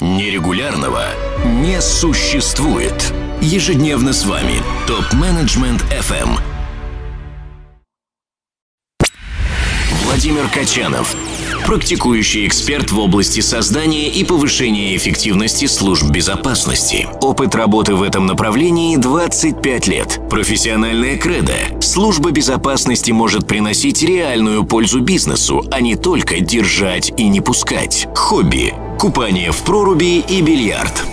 Нерегулярного не существует. Ежедневно с вами ТОП-менеджмент ФМ. Владимир Качанов, практикующий эксперт в области создания и повышения эффективности служб безопасности. Опыт работы в этом направлении 25 лет. Профессиональное кредо. Служба безопасности может приносить реальную пользу бизнесу, а не только держать и не пускать. Хобби. Купание в проруби и бильярд.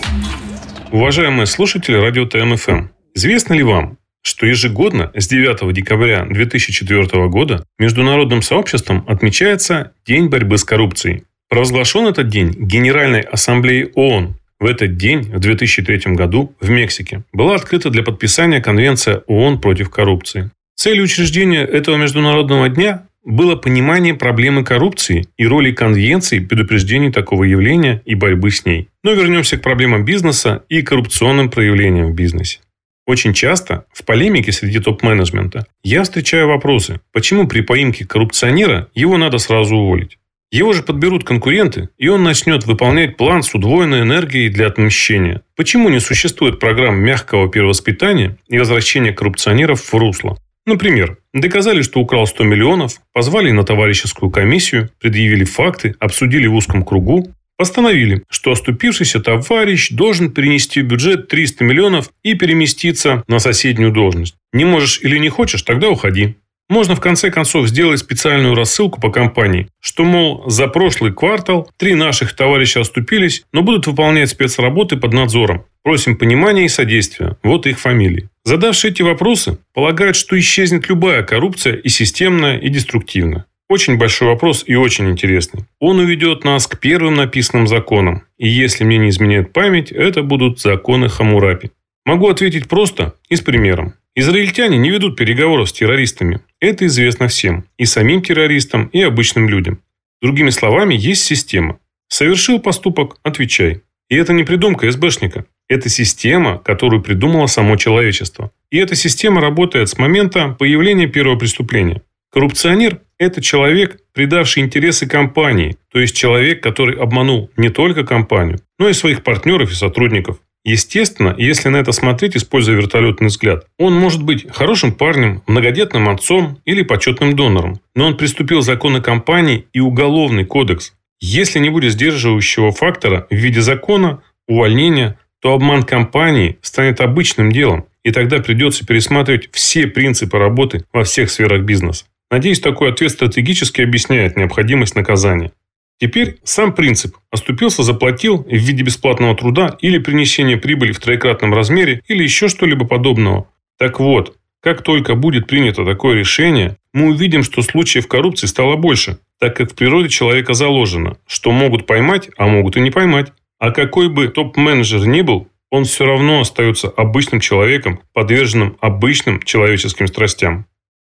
Уважаемые слушатели радио ТМФМ, известно ли вам, что ежегодно с 9 декабря 2004 года международным сообществом отмечается День борьбы с коррупцией? Провозглашен этот день Генеральной Ассамблеей ООН. В этот день, в 2003 году, в Мексике была открыта для подписания Конвенция ООН против коррупции. Целью учреждения этого международного дня было понимание проблемы коррупции и роли конвенции в предупреждении такого явления и борьбы с ней. Но вернемся к проблемам бизнеса и коррупционным проявлениям в бизнесе. Очень часто в полемике среди топ-менеджмента я встречаю вопросы, почему при поимке коррупционера его надо сразу уволить. Его же подберут конкуренты, и он начнет выполнять план с удвоенной энергией для отмщения. Почему не существует программ мягкого перевоспитания и возвращения коррупционеров в русло? Например, доказали, что украл 100 миллионов, позвали на товарищескую комиссию, предъявили факты, обсудили в узком кругу. Постановили, что оступившийся товарищ должен перенести в бюджет 300 миллионов и переместиться на соседнюю должность. Не можешь или не хочешь, тогда уходи. Можно в конце концов сделать специальную рассылку по компании, что, мол, за прошлый квартал 3 наших товарища оступились, но будут выполнять спецработы под надзором. Просим понимания и содействия. Вот их фамилии. Задавшие эти вопросы полагают, что исчезнет любая коррупция, и системная, и деструктивная. Очень большой вопрос и очень интересный. Он уведет нас к первым написанным законам. И если мне не изменяет память, это будут законы Хаммурапи. Могу ответить просто и с примером. Израильтяне не ведут переговоров с террористами. Это известно всем. И самим террористам, и обычным людям. Другими словами, есть система. Совершил поступок – отвечай. И это не придумка СБшника. Это система, которую придумало само человечество. И эта система работает с момента появления первого преступления. Коррупционер – это человек, предавший интересы компании, то есть человек, который обманул не только компанию, но и своих партнеров и сотрудников. Естественно, если на это смотреть, используя вертолетный взгляд, он может быть хорошим парнем, многодетным отцом или почетным донором, но он приступил законы компании и уголовный кодекс. Если не будет сдерживающего фактора в виде закона, увольнения, то обман компании станет обычным делом, и тогда придется пересматривать все принципы работы во всех сферах бизнеса. Надеюсь, такой ответ стратегически объясняет необходимость наказания. Теперь сам принцип «оступился, заплатил» в виде бесплатного труда или принесения прибыли в троекратном размере или еще что-либо подобного. Так вот, как только будет принято такое решение, мы увидим, что случаев коррупции стало больше, так как в природе человека заложено, что могут поймать, а могут и не поймать. А какой бы топ-менеджер ни был, он все равно остается обычным человеком, подверженным обычным человеческим страстям.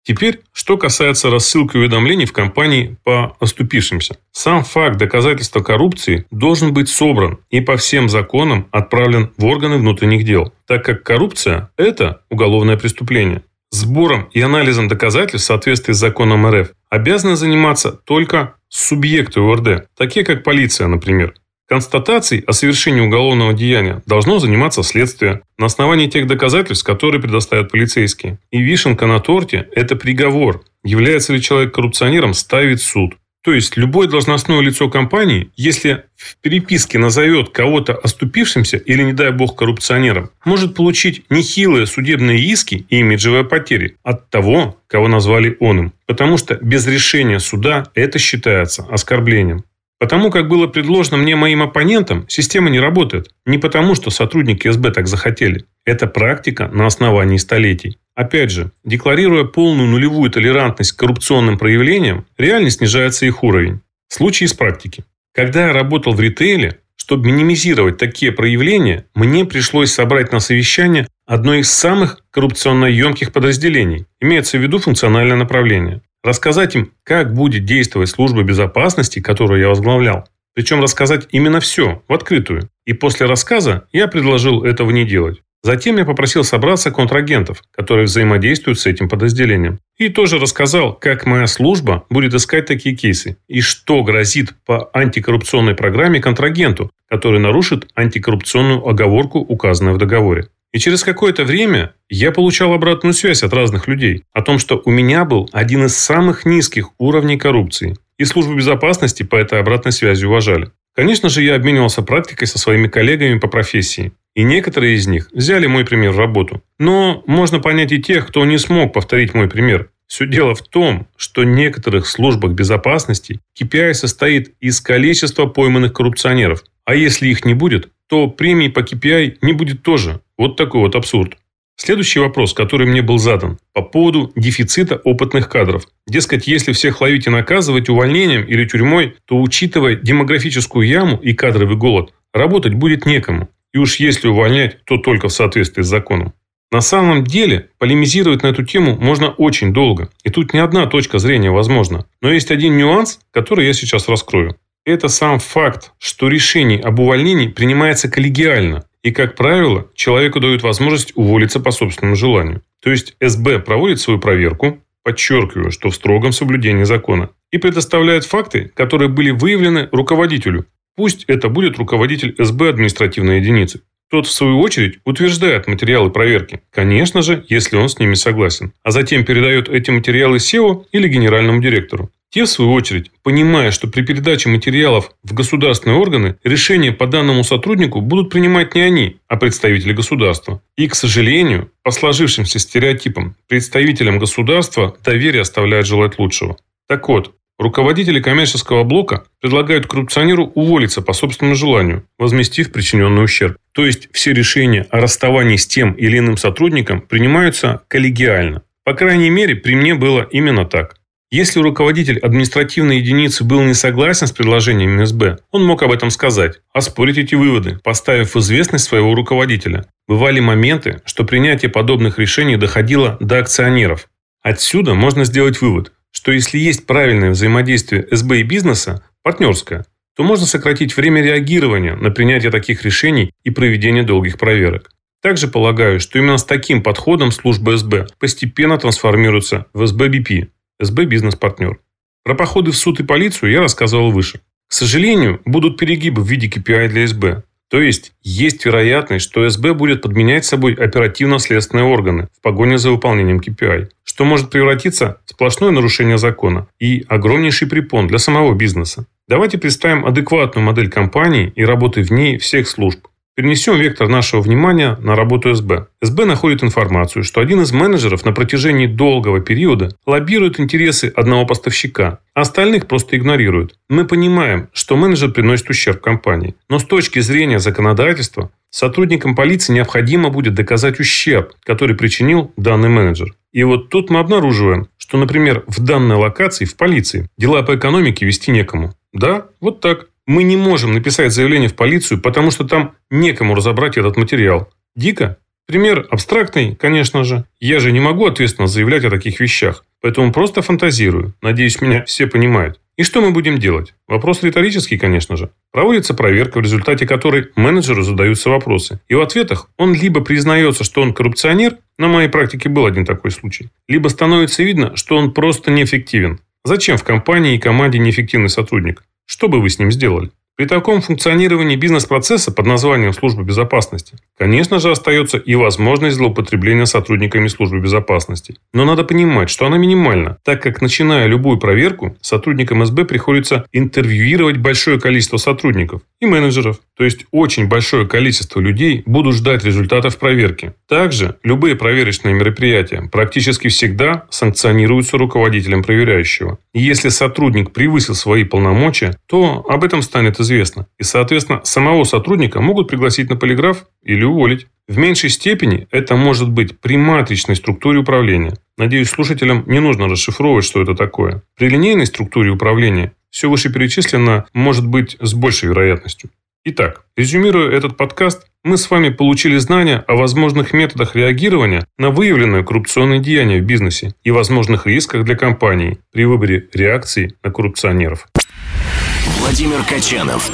Теперь, что касается рассылки уведомлений в компании по оступившимся. Сам факт доказательства коррупции должен быть собран и по всем законам отправлен в органы внутренних дел, так как коррупция – это уголовное преступление. Сбором и анализом доказательств в соответствии с законом РФ обязаны заниматься только субъекты УРД, такие как полиция, например. Констатацией о совершении уголовного деяния должно заниматься следствие на основании тех доказательств, которые предоставят полицейские. И вишенка на торте – это приговор. Является ли человек коррупционером, ставит суд. То есть, любое должностное лицо компании, если в переписке назовет кого-то оступившимся или, не дай бог, коррупционером, может получить нехилые судебные иски и имиджевые потери от того, кого назвали он им. Потому что без решения суда это считается оскорблением. Потому как было предложено мне моим оппонентам, система не работает. Не потому, что сотрудники СБ так захотели. Это практика на основании столетий. Опять же, декларируя полную нулевую толерантность к коррупционным проявлениям, реально снижается их уровень. Случай из практики. Когда я работал в ритейле, чтобы минимизировать такие проявления, мне пришлось собрать на совещание одно из самых коррупционно-емких подразделений, имеется в виду функциональное направление. Рассказать им, как будет действовать служба безопасности, которую я возглавлял. Причем рассказать именно все, в открытую. И после рассказа я предложил этого не делать. Затем я попросил собраться контрагентов, которые взаимодействуют с этим подразделением. И тоже рассказал, как моя служба будет искать такие кейсы и что грозит по антикоррупционной программе контрагенту, который нарушит антикоррупционную оговорку, указанную в договоре. И через какое-то время я получал обратную связь от разных людей о том, что у меня был один из самых низких уровней коррупции. И службы безопасности по этой обратной связи уважали. Конечно же, я обменивался практикой со своими коллегами по профессии. И некоторые из них взяли мой пример в работу. Но можно понять и тех, кто не смог повторить мой пример. Все дело в том, что в некоторых службах безопасности KPI состоит из количества пойманных коррупционеров. А если их не будет, то премии по KPI не будет тоже. Вот такой вот абсурд. Следующий вопрос, который мне был задан, по поводу дефицита опытных кадров. Дескать, если всех ловить и наказывать увольнением или тюрьмой, то, учитывая демографическую яму и кадровый голод, работать будет некому. И уж если увольнять, то только в соответствии с законом. На самом деле, полемизировать на эту тему можно очень долго. И тут не одна точка зрения возможна. Но есть один нюанс, который я сейчас раскрою. Это сам факт, что решение об увольнении принимается коллегиально. И, как правило, человеку дают возможность уволиться по собственному желанию. То есть СБ проводит свою проверку, подчеркиваю, что в строгом соблюдении закона, и предоставляет факты, которые были выявлены руководителю. Пусть это будет руководитель СБ административной единицы. Тот, в свою очередь, утверждает материалы проверки, конечно же, если он с ними согласен, а затем передает эти материалы СЕО или генеральному директору. Те, в свою очередь, понимая, что при передаче материалов в государственные органы, решения по данному сотруднику будут принимать не они, а представители государства. И, к сожалению, по сложившимся стереотипам, представителям государства доверие оставляет желать лучшего. Так вот, руководители коммерческого блока предлагают коррупционеру уволиться по собственному желанию, возместив причиненный ущерб. То есть все решения о расставании с тем или иным сотрудником принимаются коллегиально. По крайней мере, при мне было именно так. Если руководитель административной единицы был не согласен с предложением СБ, он мог об этом сказать, оспорить эти выводы, поставив в известность своего руководителя. Бывали моменты, что принятие подобных решений доходило до акционеров. Отсюда можно сделать вывод, что если есть правильное взаимодействие СБ и бизнеса, партнерское, то можно сократить время реагирования на принятие таких решений и проведение долгих проверок. Также полагаю, что именно с таким подходом служба СБ постепенно трансформируется в СБ-БП, СБ-бизнес-партнер. Про походы в суд и полицию я рассказывал выше. К сожалению, будут перегибы в виде KPI для СБ. То есть, есть вероятность, что СБ будет подменять собой оперативно-следственные органы в погоне за выполнением KPI, что может превратиться в сплошное нарушение закона и огромнейший препон для самого бизнеса. Давайте представим адекватную модель компании и работы в ней всех служб. Перенесем вектор нашего внимания на работу СБ. СБ находит информацию, что один из менеджеров на протяжении долгого периода лоббирует интересы одного поставщика, а остальных просто игнорирует. Мы понимаем, что менеджер приносит ущерб компании. Но с точки зрения законодательства, сотрудникам полиции необходимо будет доказать ущерб, который причинил данный менеджер. И вот тут мы обнаруживаем, что, например, в данной локации, в полиции, дела по экономике вести некому. Да, вот так. Мы не можем написать заявление в полицию, потому что там некому разобрать этот материал. Дико? Пример абстрактный, конечно же. Я же не могу ответственно заявлять о таких вещах. Поэтому просто фантазирую. Надеюсь, меня все понимают. И что мы будем делать? Вопрос риторический, конечно же. Проводится проверка, в результате которой менеджеру задаются вопросы. И в ответах он либо признается, что он коррупционер, на моей практике был один такой случай, либо становится видно, что он просто неэффективен. Зачем в компании и команде неэффективный сотрудник? Что бы вы с ним сделали? При таком функционировании бизнес-процесса под названием служба безопасности, конечно же, остается и возможность злоупотребления сотрудниками службы безопасности. Но надо понимать, что она минимальна, так как, начиная любую проверку, сотрудникам СБ приходится интервьюировать большое количество сотрудников и менеджеров. То есть очень большое количество людей будут ждать результатов проверки. Также любые проверочные мероприятия практически всегда санкционируются руководителем проверяющего. И если сотрудник превысил свои полномочия, то об этом станет известно. И, соответственно, самого сотрудника могут пригласить на полиграф или уволить. В меньшей степени это может быть при матричной структуре управления. Надеюсь, слушателям не нужно расшифровывать, что это такое. При линейной структуре управления все вышеперечисленное может быть с большей вероятностью. Итак, резюмируя этот подкаст, мы с вами получили знания о возможных методах реагирования на выявленные коррупционные деяния в бизнесе и возможных рисках для компании при выборе реакции на коррупционеров. Владимир Качанов.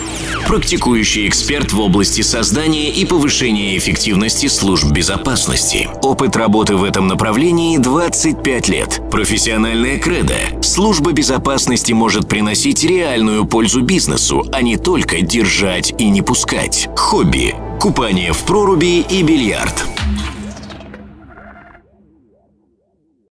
практикующий эксперт в области создания и повышения эффективности служб безопасности. Опыт работы в этом направлении 25 лет. Профессиональное кредо. Служба безопасности может приносить реальную пользу бизнесу, а не только держать и не пускать. Хобби. Купание в проруби и бильярд.